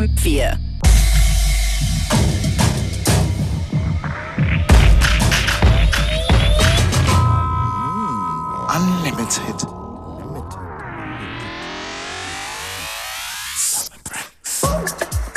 FM4. Unlimited. Alive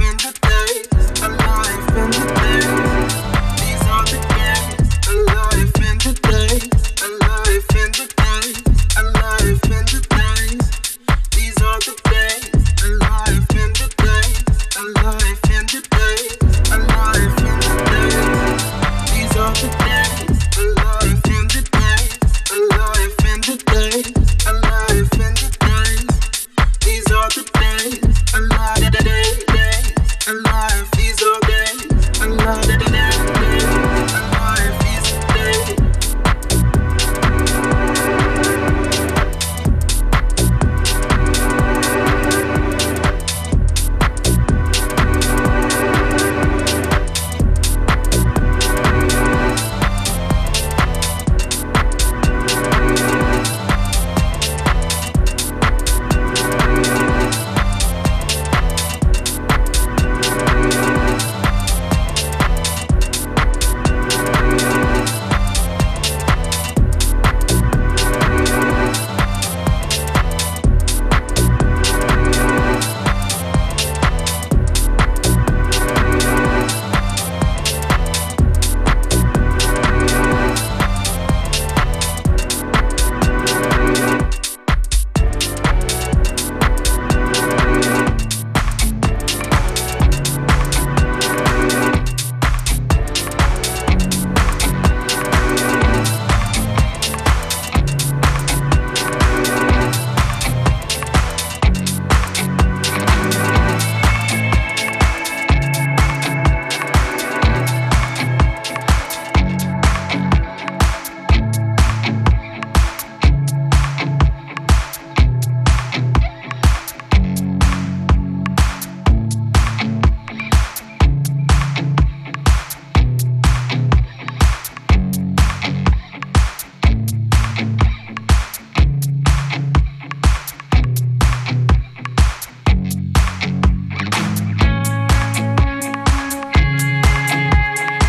in the day, alive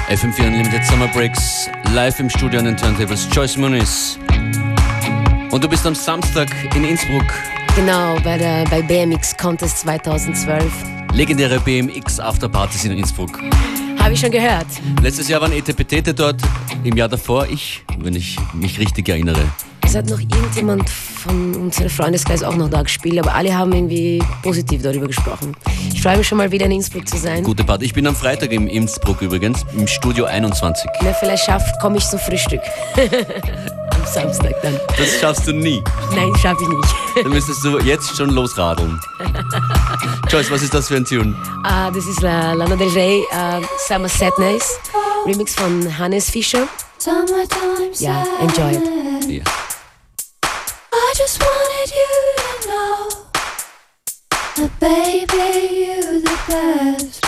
FM4 Unlimited Summer Breaks, live im Studio an den Turntables, Joyce Muniz. Und du bist am Samstag in Innsbruck. Genau, bei BMX Contest 2012. Legendäre BMX Afterpartys in Innsbruck. Habe ich schon gehört. Letztes Jahr waren Ete Beteete dort, im Jahr davor ich, wenn ich mich richtig erinnere. Es hat noch irgendjemand von unserem Freundeskreis auch noch da gespielt, aber alle haben irgendwie positiv darüber gesprochen. Ich freue mich schon mal wieder in Innsbruck zu sein. Gute Party. Ich bin am Freitag in Innsbruck übrigens, im Studio 21. Na, vielleicht komme ich zum Frühstück. Am Samstag dann. Das schaffst du nie. Nein, schaffe ich nicht. Dann müsstest du jetzt schon losradeln. Joyce, was ist das für ein Tune? Das ist Lana Del Rey, Summer Sadness, Remix von Hannes Fischer. Ja, enjoy it. Yeah. I just wanted you to know that baby, you're the best.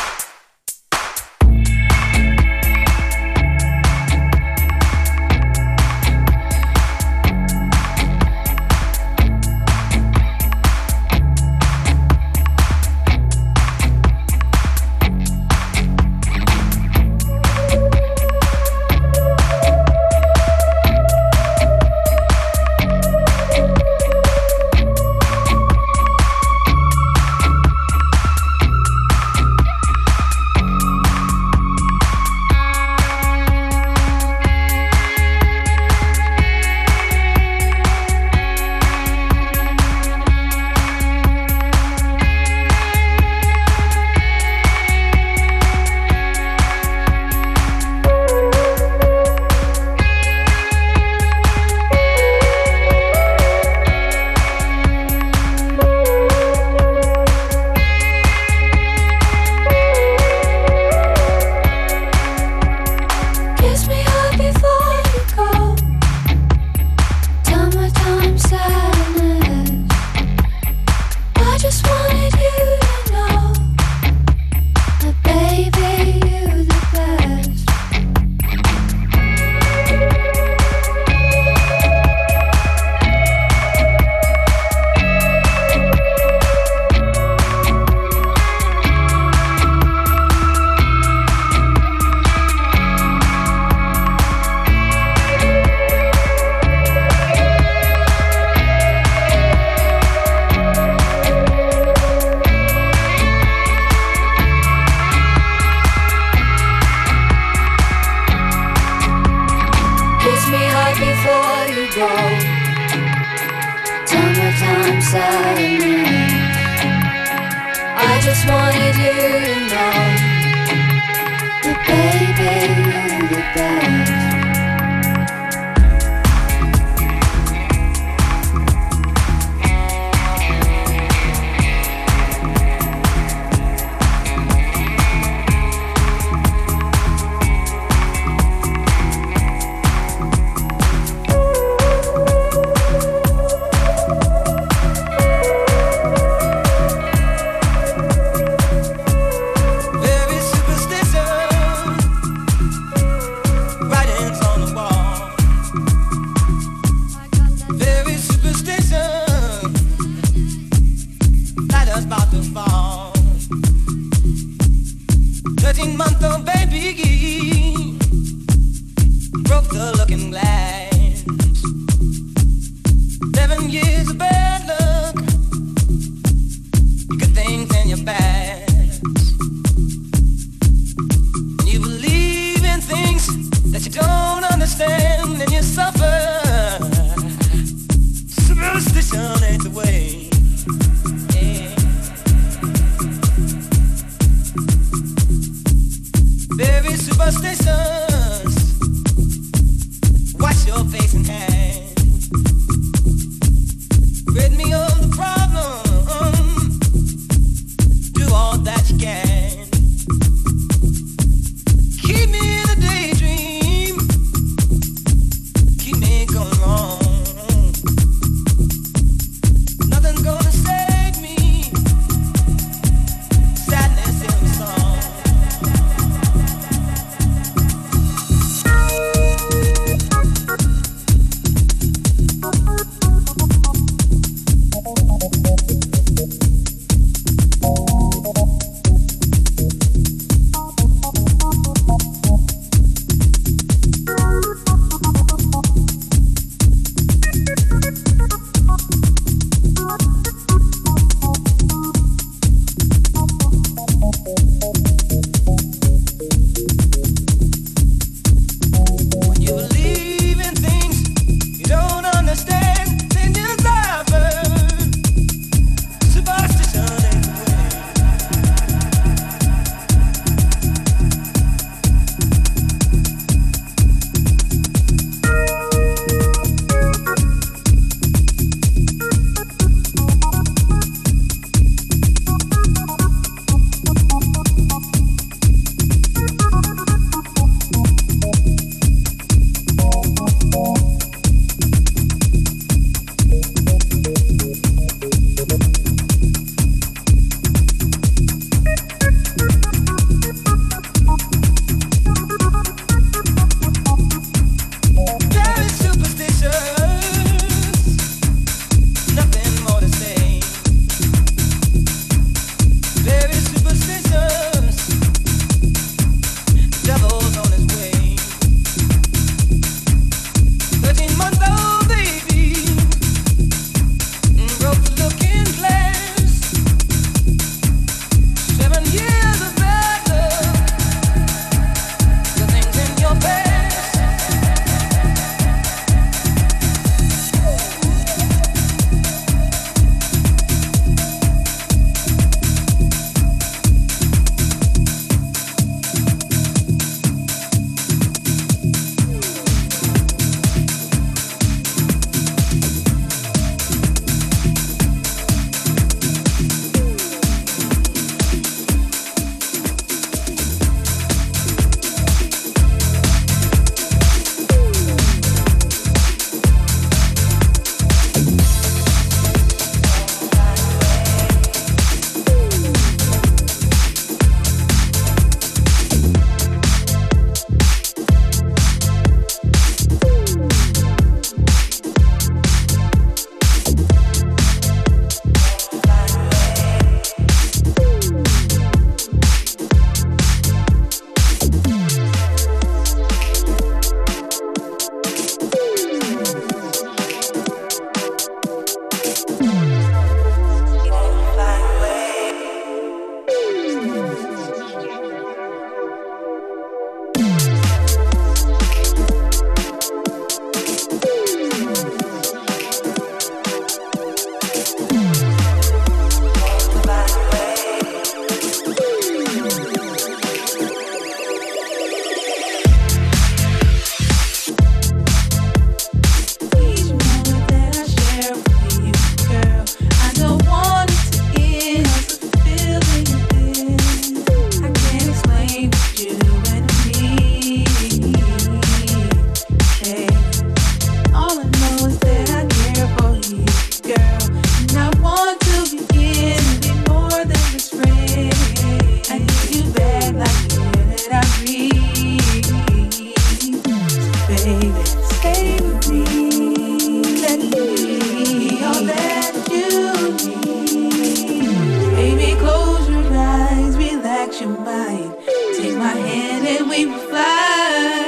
your mind. Take my hand and we will fly.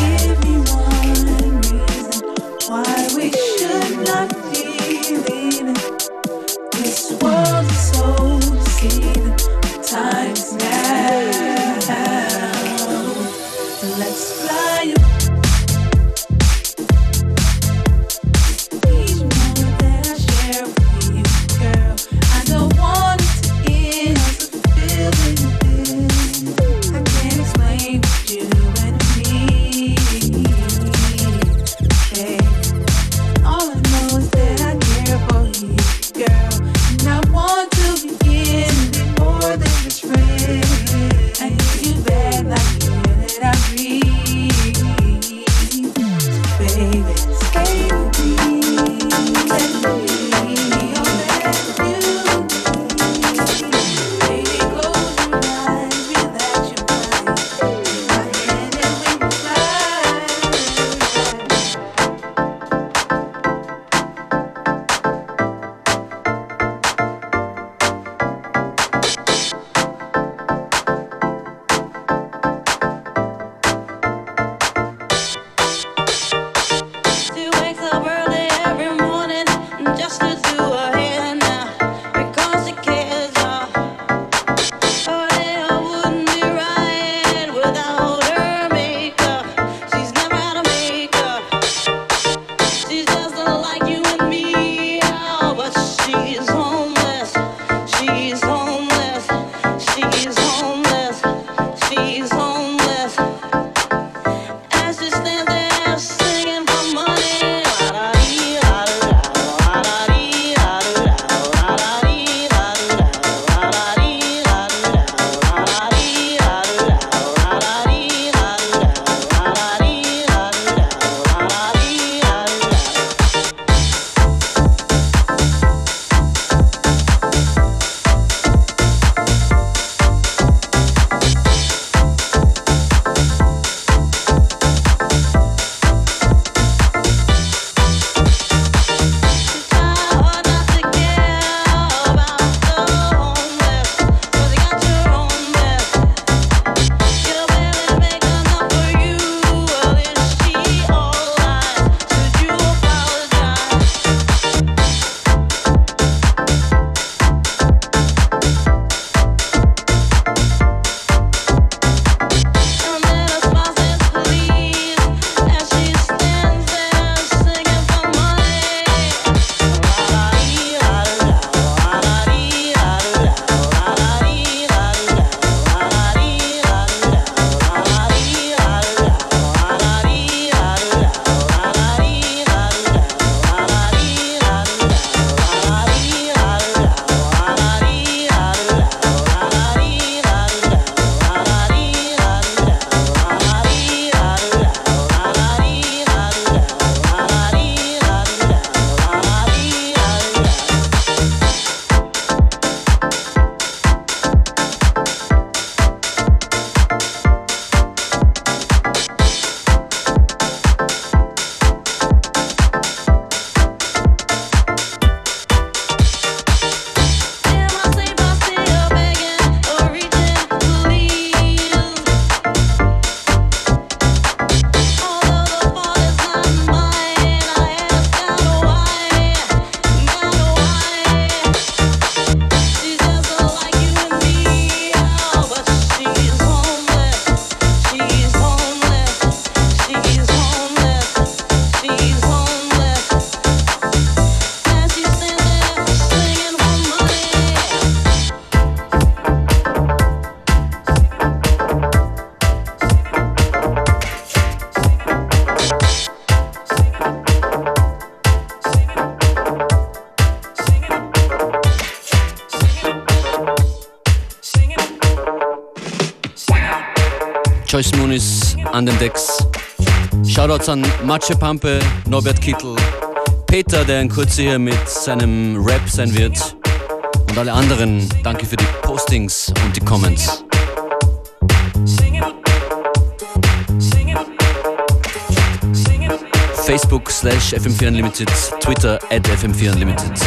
Give me one reason why we should not be leaving. This world is so deceiving. Time's now. Let's fly. Joyce Muniz an den Decks. Shoutouts an Matschepampe, Norbert Kittel, Peter, der in Kürze hier mit seinem Rap sein wird, und alle anderen. Danke für die Postings und die Comments. Facebook/FM4Unlimited, Twitter @FM4Unlimited.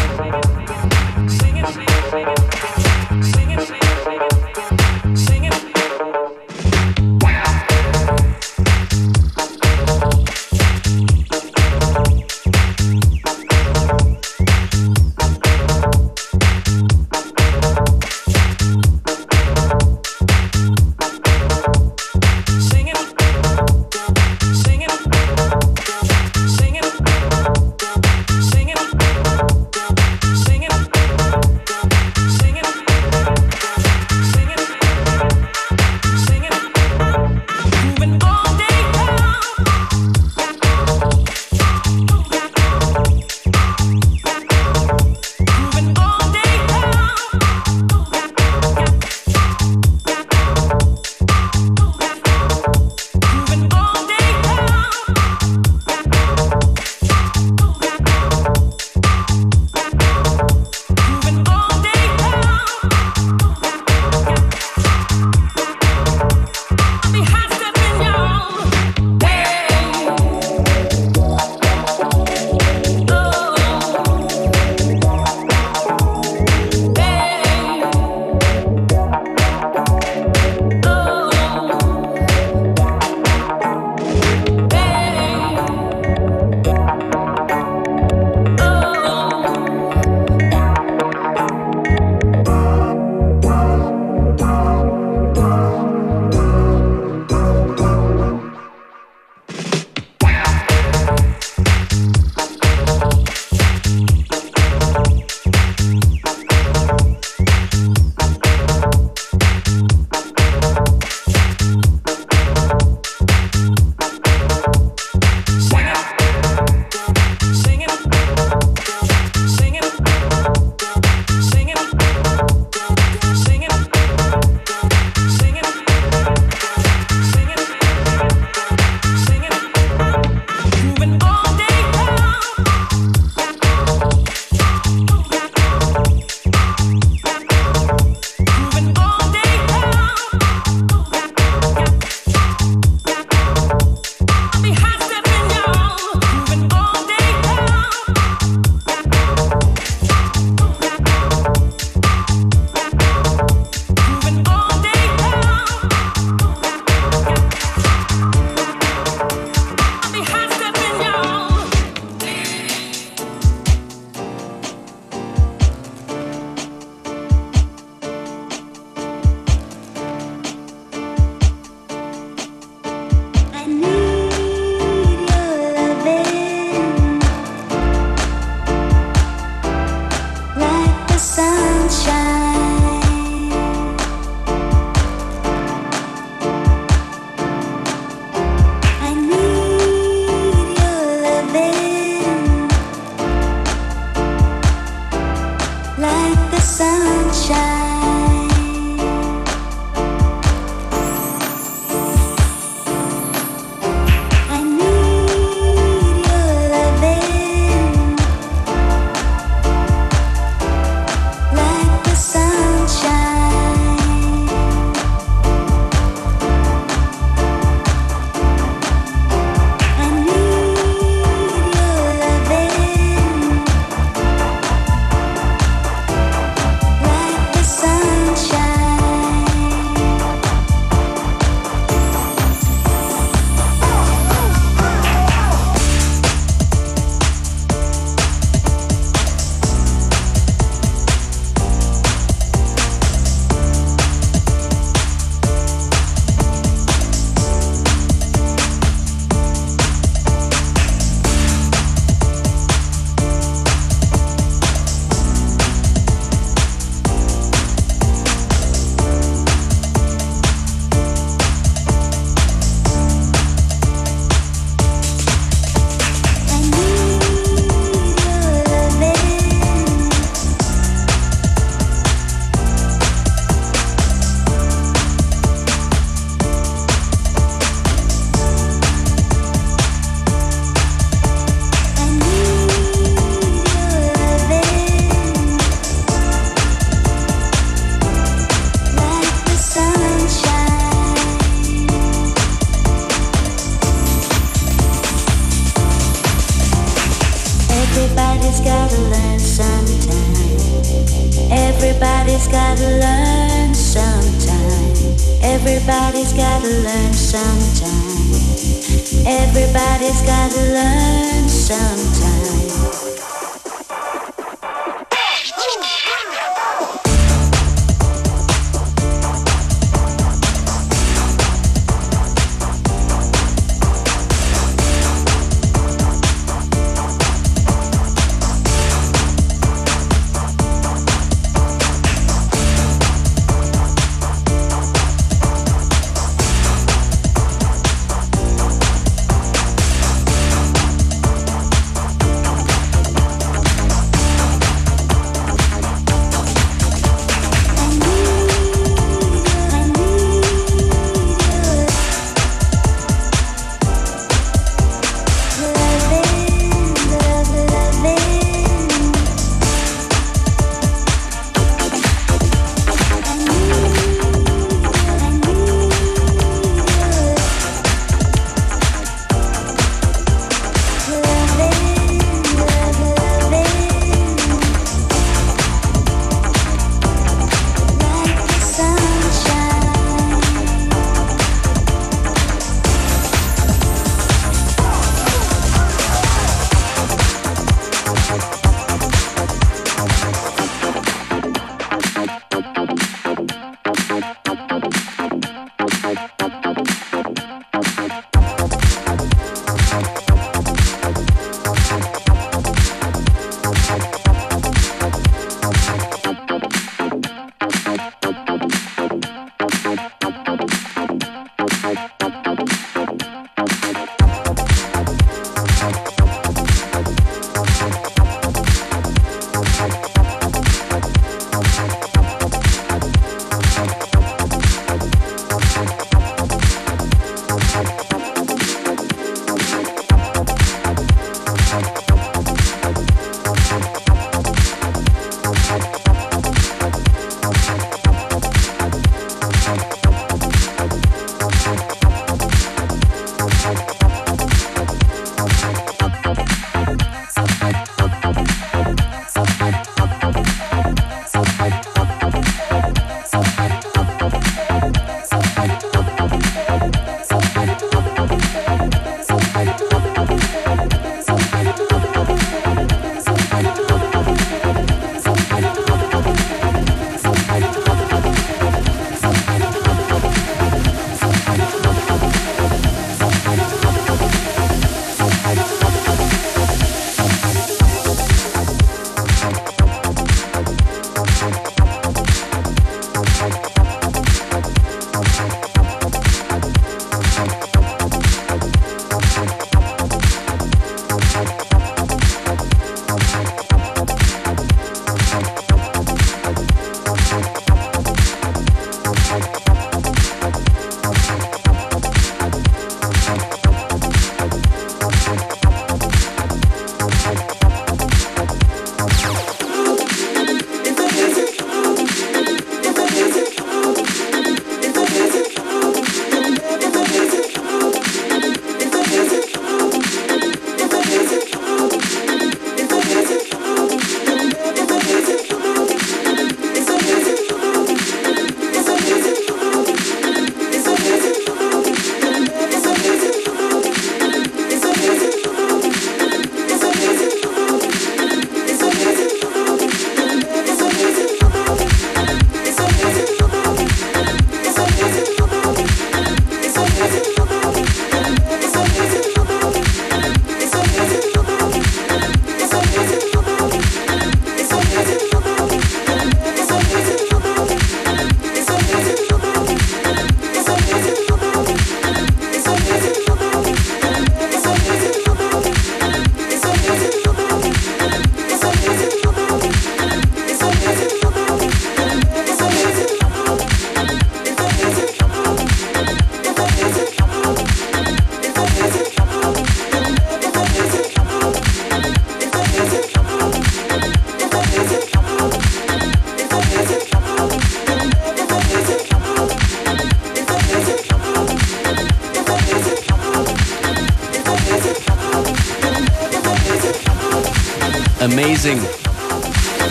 Everybody's gotta learn sometime. Everybody's gotta learn sometime.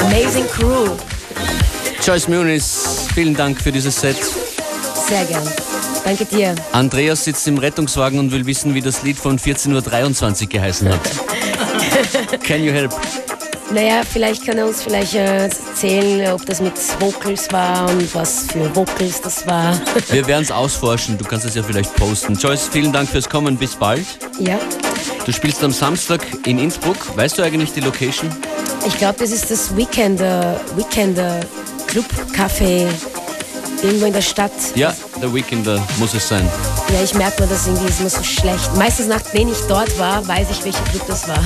Amazing Crew. Joyce Muniz, vielen Dank für dieses Set. Sehr gern. Danke dir. Andreas sitzt im Rettungswagen und will wissen, wie das Lied von 14.23 Uhr geheißen hat. Can you help? Naja, vielleicht kann er uns erzählen, ob das mit Vocals war und was für Vocals das war. Wir werden es ausforschen, du kannst es ja vielleicht posten. Joyce, vielen Dank fürs Kommen, bis bald. Ja. Du spielst am Samstag in Innsbruck. Weißt du eigentlich die Location? Ich glaube, das ist das Weekender Club Café irgendwo in der Stadt. Ja, der Weekender muss es sein. Ja, ich merke mir das irgendwie, ist immer so schlecht. Meistens nachdem ich dort war, weiß ich, welcher Club das war.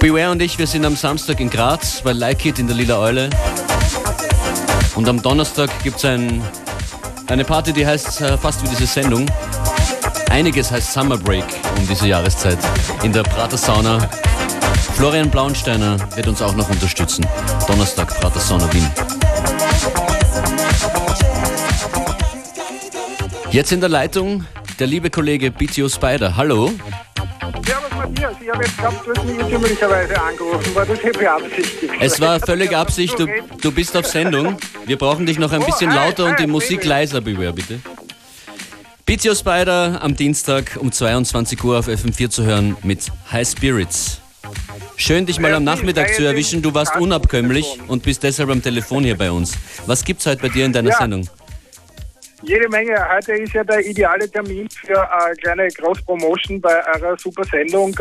Beware und ich, wir sind am Samstag in Graz bei Like It in der Lila Eule. Und am Donnerstag gibt es eine Party, die heißt fast wie diese Sendung. Einiges heißt Summer Break um diese Jahreszeit in der Prater Sauna. Florian Blaunsteiner wird uns auch noch unterstützen. Donnerstag, Prater Sauna Wien. Jetzt in der Leitung der liebe Kollege BTO Spider. Hallo. Ich habe jetzt gehabt, du hast mich üblicherweise angerufen. War das hier beabsichtigt? Es war völlig Absicht. Du bist auf Sendung. Wir brauchen dich noch ein bisschen lauter und die Musik leiser, bitte. BTO Spider am Dienstag um 22 Uhr auf FM4 zu hören mit High Spirits. Schön, dich mal am Nachmittag zu erwischen. Du warst unabkömmlich und bist deshalb am Telefon hier bei uns. Was gibt's heute bei dir in deiner Sendung? Jede Menge. Heute ist ja der ideale Termin für eine kleine Cross-Promotion bei einer super Sendung.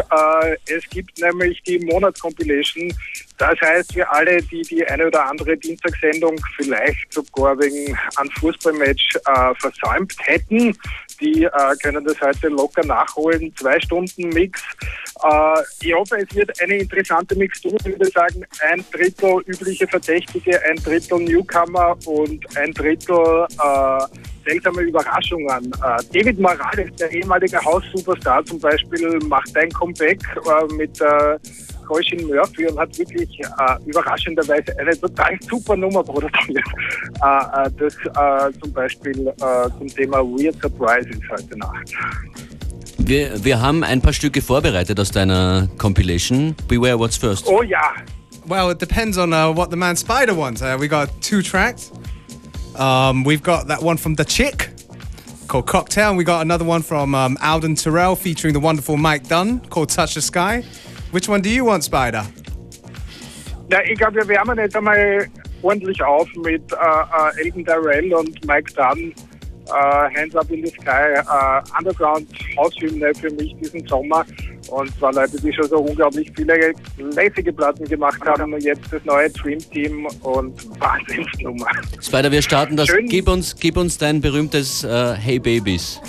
Es gibt nämlich die Monats-Compilation. Das heißt, wir alle, die die eine oder andere Dienstagssendung vielleicht sogar wegen einem Fußballmatch versäumt hätten, die können das heute locker nachholen. 2 Stunden Mix. Ich hoffe, es wird eine interessante Mixtur. Ich würde sagen, 1/3 übliche Verdächtige, 1/3 Newcomer und 1/3... seltsame Überraschungen. David Morales, der ehemalige Haus-Superstar zum Beispiel, macht ein Comeback mit Colin Murphy und hat wirklich überraschenderweise eine total super Nummer produziert. Das zum Beispiel zum Thema Weird Surprises heute Nacht. Wir haben ein paar Stücke vorbereitet aus deiner Compilation. Beware What's First. Oh ja. Well, it depends on what the man Spider wants. We got 2 tracks. We've got that one from The Chick called Cocktail, and we got another one from Alden Terrell featuring the wonderful Mike Dunn called Touch the Sky. Which one do you want, Spider? Ja, ich glaube, wir wärmen jetzt einmal ordentlich auf mit Elton Darrell und Mike Dunn. Hands Up in the Sky, Underground-Haushymne für mich diesen Sommer. Und zwar Leute, die schon so unglaublich viele lässige Platten gemacht haben und jetzt das neue Dream-Team und Wahnsinnsnummer. Spider, wir starten das. Gib uns dein berühmtes Hey Babies.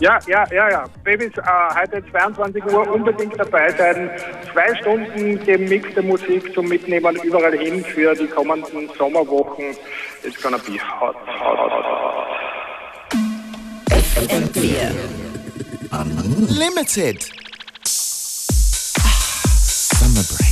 Ja. Babys, heute 22 Uhr unbedingt dabei sein. 2 Stunden gemixte Musik zum Mitnehmen überall hin für die kommenden Sommerwochen. It's gonna be hot. FM4 Unlimited. Summer Break.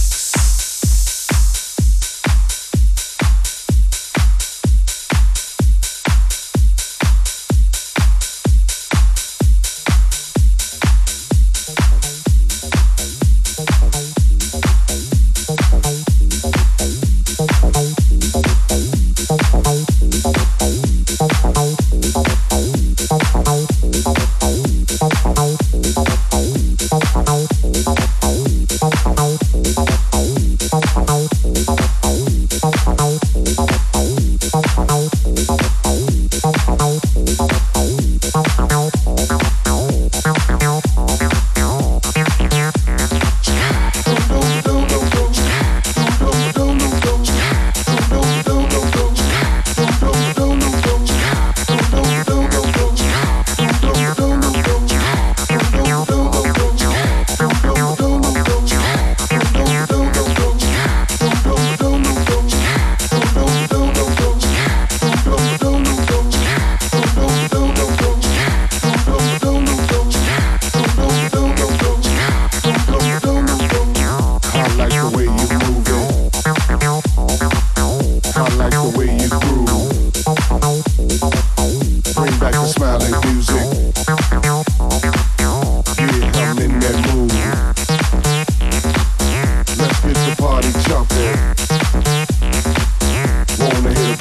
Wanna hear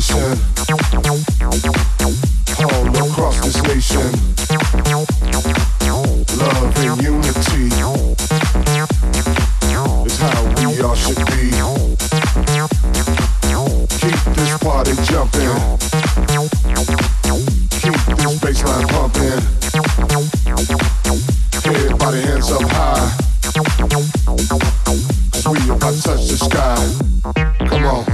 vibration all across this nation. Love and unity is how we all should be. Keep this party jumping, keep this bassline pumping. Everybody hands up high, 'cause we about to touch the sky. Come on.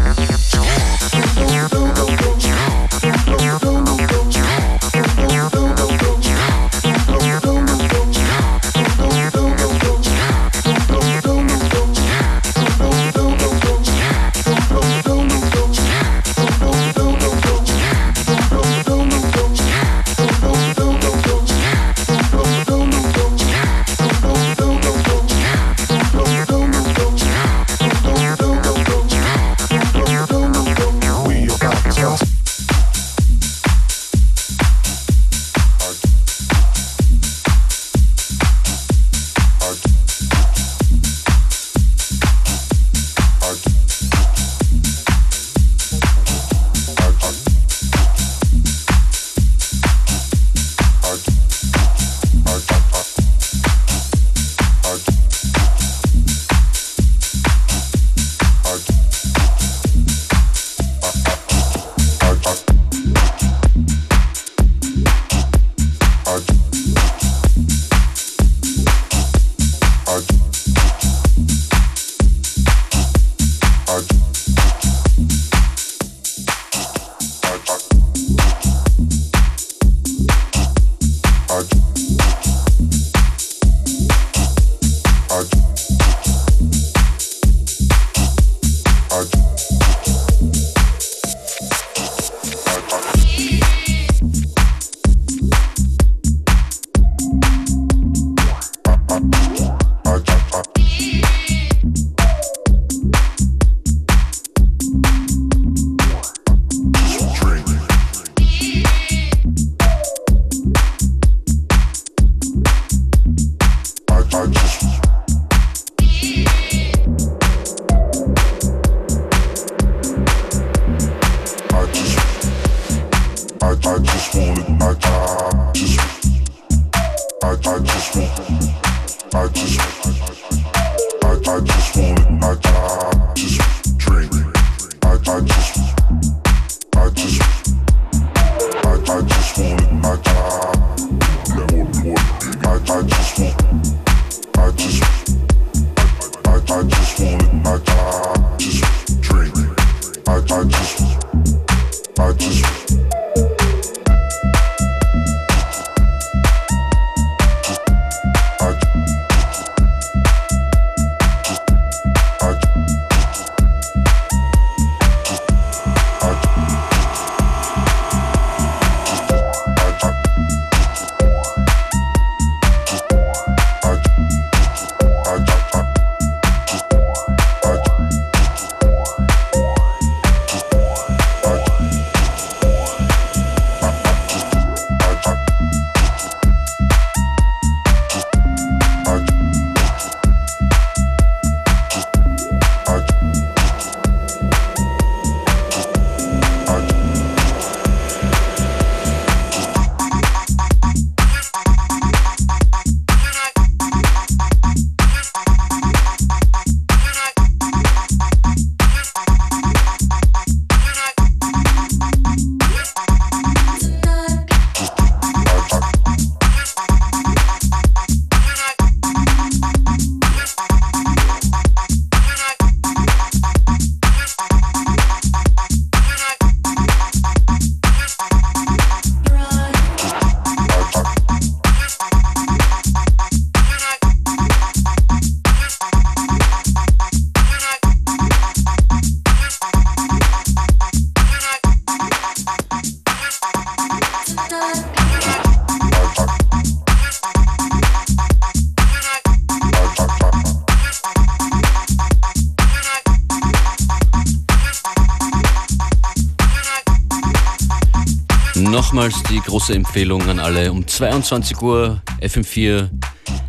Nochmals die große Empfehlung an alle, um 22 Uhr FM4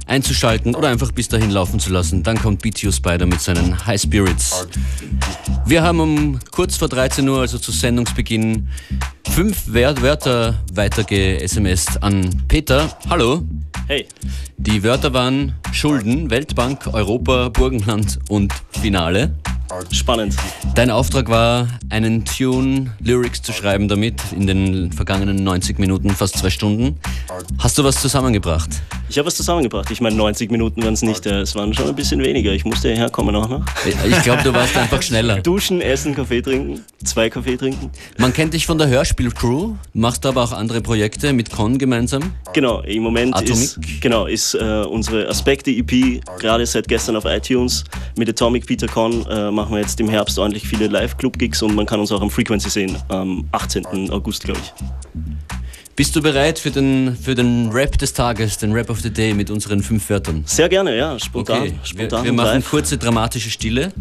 einzuschalten oder einfach bis dahin laufen zu lassen. Dann kommt BTO Spider mit seinen High Spirits. Wir haben um kurz vor 13 Uhr, also zu Sendungsbeginn, 5 Wörter weiterge-SMSt an Peter. Hallo. Hey. Die Wörter waren Schulden, Weltbank, Europa, Burgenland und Finale. Spannend. Dein Auftrag war, einen Tune, Lyrics zu schreiben damit in den vergangenen 90 Minuten, fast 2 Stunden. Hast du was zusammengebracht? Ich habe was zusammengebracht. Ich meine, 90 Minuten waren es nicht, es waren schon ein bisschen weniger. Ich musste herkommen auch noch. Ich glaube, du warst einfach schneller. Duschen, essen, Kaffee trinken, 2 Kaffee trinken. Man kennt dich von der Hörspiel-Crew, machst aber auch andere Projekte mit Con gemeinsam. Genau, im Moment Atomic. ist unsere Aspekte-EP, gerade seit gestern auf iTunes, mit Atomic Peter Con, machen wir jetzt im Herbst ordentlich viele Live-Club-Gigs und man kann uns auch am Frequency sehen, am 18. August, glaube ich. Bist du bereit für den Rap des Tages, den Rap of the Day mit unseren 5 Wörtern? Sehr gerne, ja, spontan. Okay. Wir machen kurze dramatische Stille.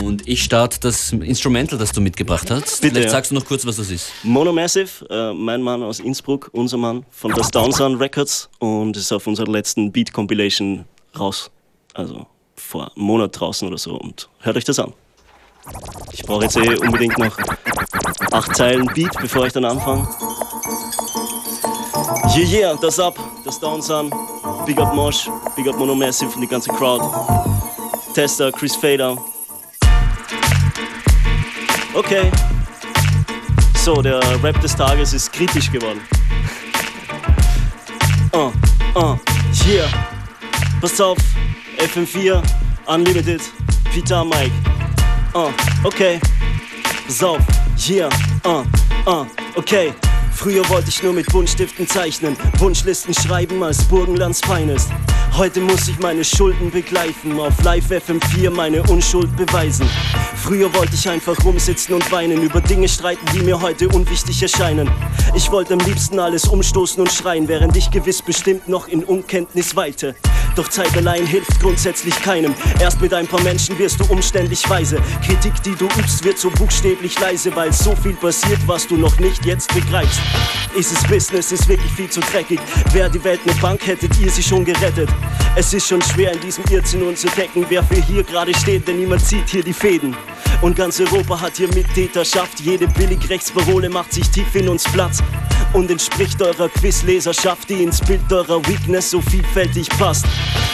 Und ich starte das Instrumental, das du mitgebracht hast. Bitte, vielleicht sagst du noch kurz, was das ist. Mono Massive, mein Mann aus Innsbruck, unser Mann von der Stown Sun Records, und ist auf unserer letzten Beat-Compilation raus. Also vor einem Monat draußen oder so, und hört euch das an. Ich brauche jetzt unbedingt noch 8 Zeilen Beat, bevor ich dann anfange. Yeah, yeah, das ab, das Down Sun, Big Up Mosh, Big Up Mono Massive und die ganze Crowd. Tester, Chris Fader. Okay. So, der Rap des Tages ist kritisch geworden. Yeah. Pass auf. FM4 Unlimited, Peter Mike. Okay. Pass auf, hier, okay. Früher wollte ich nur mit Buntstiften zeichnen, Wunschlisten schreiben als Burgenlands Finest. Heute muss ich meine Schulden begleichen, auf Live FM4 meine Unschuld beweisen. Früher wollte ich einfach rumsitzen und weinen, über Dinge streiten, die mir heute unwichtig erscheinen. Ich wollte am liebsten alles umstoßen und schreien, während ich gewiss bestimmt noch in Unkenntnis weilte. Doch Zeit allein hilft grundsätzlich keinem. Erst mit ein paar Menschen wirst du umständlich weise. Kritik, die du übst, wird so buchstäblich leise, weil so viel passiert, was du noch nicht jetzt begreifst. Ist es Business, ist wirklich viel zu dreckig. Wäre die Welt eine Bank, hättet ihr sie schon gerettet. Es ist schon schwer, in diesem Irrsinn unzudecken, wer für hier gerade steht, denn niemand zieht hier die Fäden. Und ganz Europa hat hier Mittäterschaft. Jede Billigrechtsparole macht sich tief in uns Platz und entspricht eurer Quizleserschaft, die ins Bild eurer Weakness so vielfältig passt.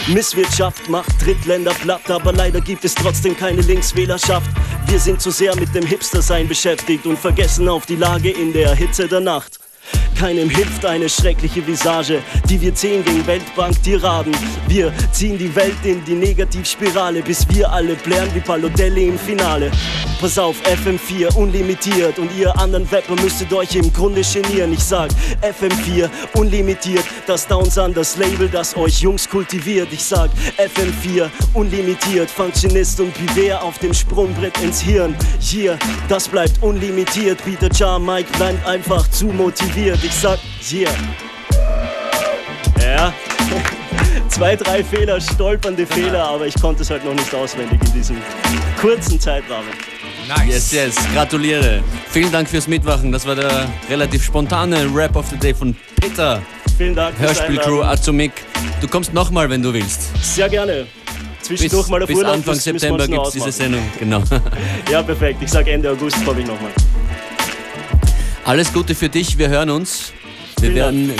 Misswirtschaft macht Drittländer platt, aber leider gibt es trotzdem keine Linkswählerschaft. Wir sind zu sehr mit dem Hipster-Sein beschäftigt und vergessen auf die Lage in der Hitze der Nacht. Keinem hilft eine schreckliche Visage, die wir 10 gegen Weltbank-Tiraden. Wir ziehen die Welt in die Negativspirale, bis wir alle blären wie Palodelli im Finale. Pass auf, FM4 unlimitiert, und ihr anderen Rapper müsstet euch im Grunde genieren. Ich sag FM4 unlimitiert, das Downs an das Label, das euch Jungs kultiviert. Ich sag FM4 unlimitiert, Functionist und Pivert auf dem Sprungbrett ins Hirn. Hier, das bleibt unlimitiert, Peter Jar, Mike bleibt einfach zu motiviert. Ich sag hier. Yeah. Ja. 2, 3 Fehler, stolpernde Fehler, aber ich konnte es halt noch nicht auswendig in diesem kurzen Zeitrahmen. Nice. Yes, yes, gratuliere. Vielen Dank fürs Mitmachen. Das war der relativ spontane Rap of the Day von Peter. Vielen Dank. Hörspielcrew, Azumik. Du kommst nochmal, wenn du willst. Sehr gerne. Zwischendurch mal auf Urlaub. Bis Anfang September gibt es diese Sendung. Genau. Ja, perfekt. Ich sag Ende August komme ich nochmal. Alles Gute für dich, wir hören uns. Wir werden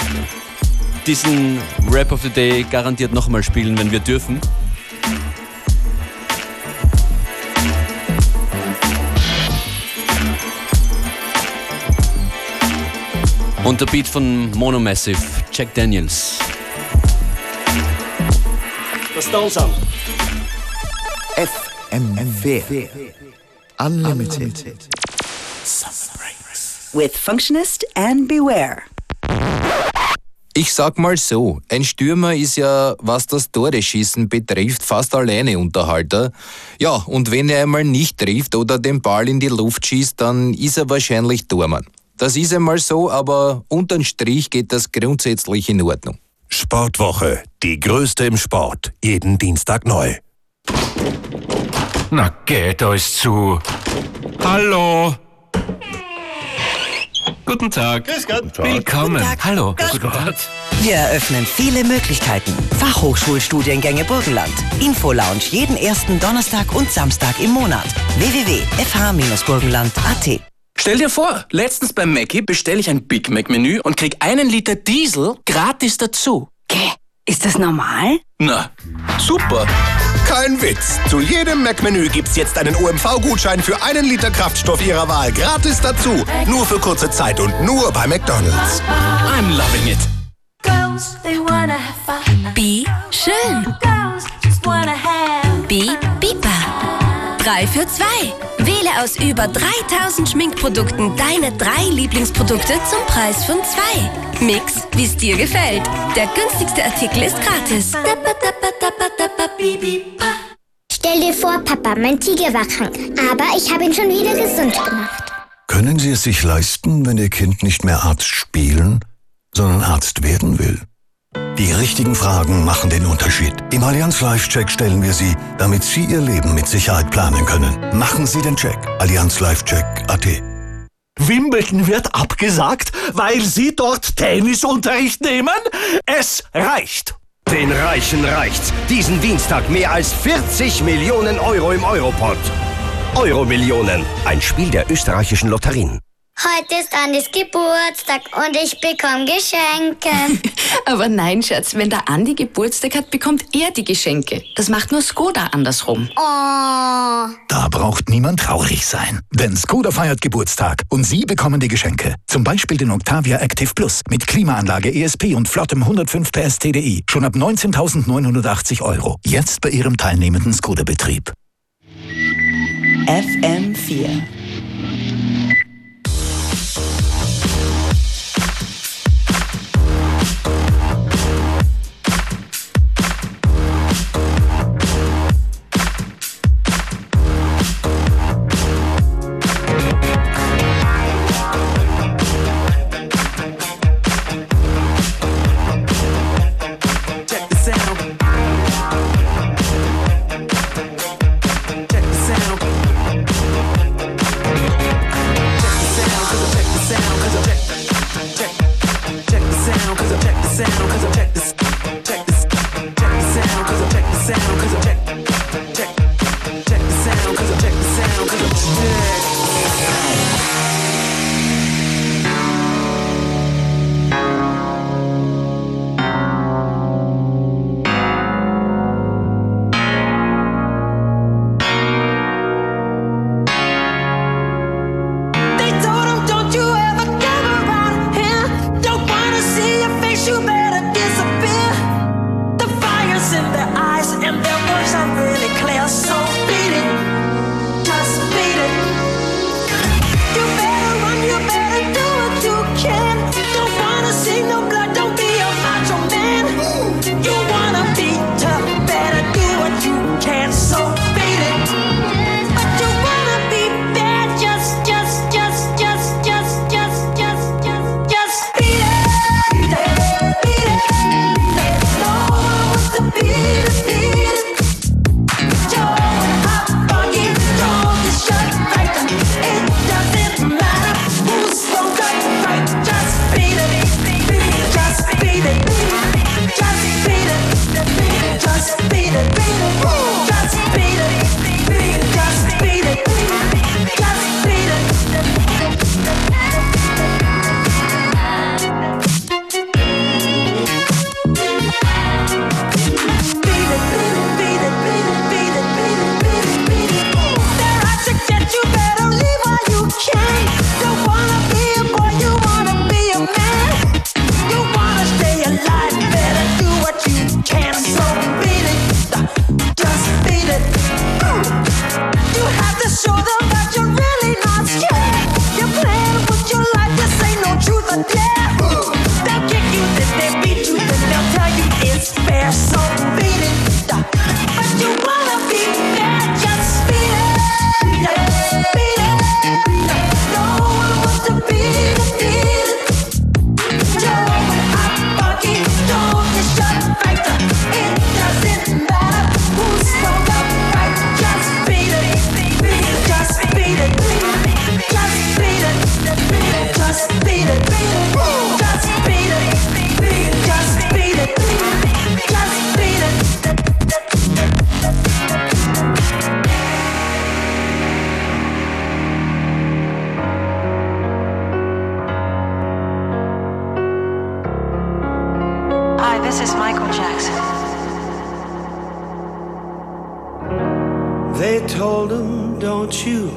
diesen Rap of the Day garantiert nochmal spielen, wenn wir dürfen. Und der Beat von Mono Massive, Jack Daniels. Das Stown Sun. FM4 Unlimited. With Functionist and Beware. Ich sag mal so, ein Stürmer ist ja, was das Toreschießen betrifft, fast alleine Unterhalter. Ja, und wenn er einmal nicht trifft oder den Ball in die Luft schießt, dann ist er wahrscheinlich Tormann. Das ist einmal so, aber unterm Strich geht das grundsätzlich in Ordnung. Sportwoche, die größte im Sport, jeden Dienstag neu. Na geht euch zu. Hallo! Guten Tag. Grüß Gott. Guten Tag. Willkommen. Guten Tag. Hallo. Guten Tag. Guten Tag. Wir eröffnen viele Möglichkeiten. Fachhochschulstudiengänge Burgenland. Info-Lounge jeden ersten Donnerstag und Samstag im Monat. www.fh-burgenland.at. Stell dir vor, letztens beim Mackey bestelle ich ein Big Mac-Menü und krieg 1 Liter Diesel gratis dazu. Gäh, ist das normal? Na, super. Kein Witz. Zu jedem Mac-Menü gibt's jetzt einen OMV-Gutschein für 1 Liter Kraftstoff Ihrer Wahl gratis dazu. Nur für kurze Zeit und nur bei McDonald's. I'm loving it. Be schön. Be Bipa. 3 für 2. Wähle aus über 3000 Schminkprodukten deine 3 Lieblingsprodukte zum Preis von 2. Mix, wie's dir gefällt. Der günstigste Artikel ist gratis. Stell dir vor, Papa, mein Tiger war krank, aber ich habe ihn schon wieder gesund gemacht. Können Sie es sich leisten, wenn Ihr Kind nicht mehr Arzt spielen, sondern Arzt werden will? Die richtigen Fragen machen den Unterschied. Im Allianz LifeCheck stellen wir sie, damit Sie Ihr Leben mit Sicherheit planen können. Machen Sie den Check. Allianz LifeCheck.at. Wimbledon wird abgesagt, weil Sie dort Tennisunterricht nehmen? Es reicht! Den Reichen reicht's. Diesen Dienstag mehr als 40 Millionen Euro im Europott. EuroMillionen, ein Spiel der österreichischen Lotterien. Heute ist Andis Geburtstag und ich bekomme Geschenke. Aber nein, Schatz, wenn der Andi Geburtstag hat, bekommt er die Geschenke. Das macht nur Skoda andersrum. Oh. Da braucht niemand traurig sein. Denn Skoda feiert Geburtstag und Sie bekommen die Geschenke. Zum Beispiel den Octavia Active Plus mit Klimaanlage, ESP und flottem 105 PS TDI. Schon ab 19.980 Euro. Jetzt bei Ihrem teilnehmenden Skoda-Betrieb. FM4 This is Michael Jackson. They told him, don't you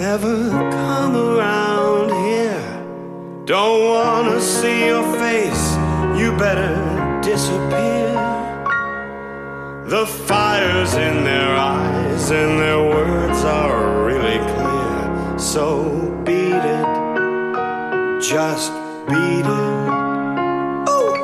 ever come around here. Don't wanna see your face, you better disappear. The fire's in their eyes and their words are really clear. So beat it, just beat it. Ooh.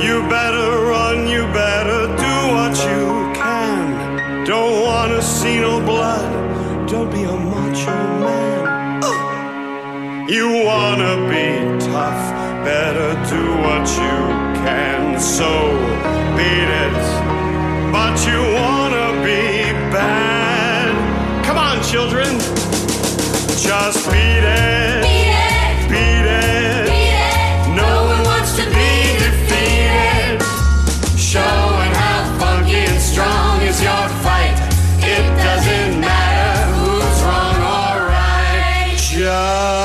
You better run, you better do what you can. Don't wanna see no blood, don't be a macho man. Ooh. You wanna be tough, better do what you can. So beat it, but you wanna be bad. Come on, children, just beat it. Beat it, beat it, beat it. No one wants to be defeated. Showing how funky and strong is your fight. It doesn't matter who's wrong or right.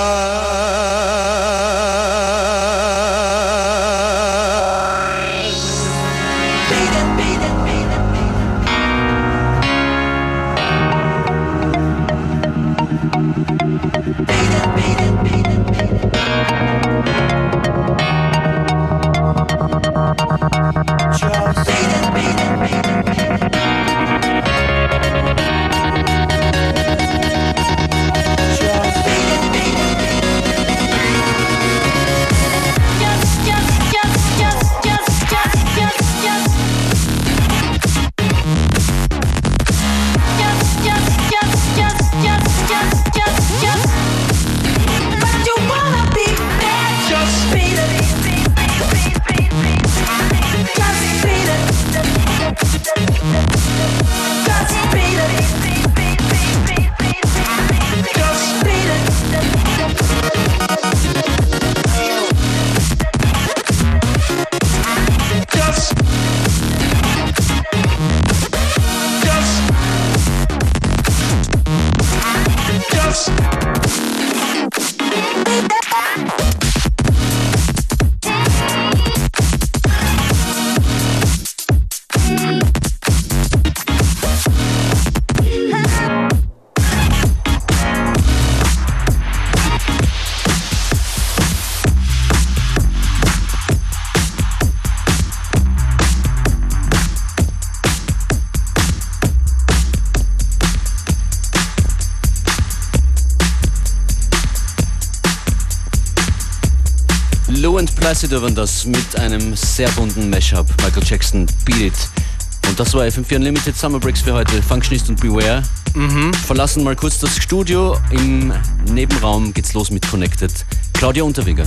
Placido waren das mit einem sehr bunten Mashup, Michael Jackson, Beat It. Und das war FM4 Unlimited Summer Breaks für heute, Functionist und Beware. Verlassen mal kurz das Studio, im Nebenraum geht's los mit Connected, Claudia Unterweger.